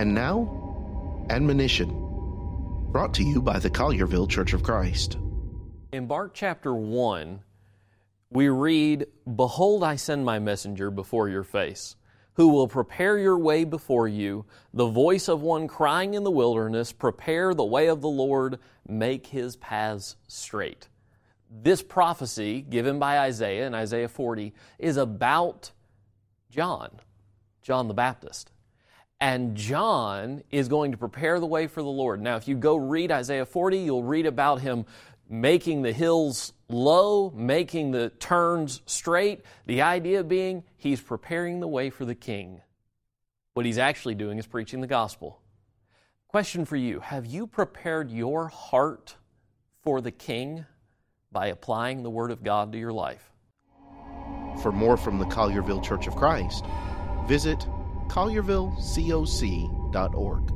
And now, Admonition, brought to you by the Collierville Church of Christ. In Mark chapter 1, we read, "Behold, I send my messenger before your face, who will prepare your way before you, the voice of one crying in the wilderness, prepare the way of the Lord, make his paths straight." This prophecy given by Isaiah in Isaiah 40 is about John the Baptist. And John is going to prepare the way for the Lord. Now, if you go read Isaiah 40, you'll read about him making the hills low, making the turns straight. The idea being he's preparing the way for the king. What he's actually doing is preaching the gospel. Question for you, have you prepared your heart for the king by applying the Word of God to your life? For more from the Collierville Church of Christ, visit colliervillecoc.org.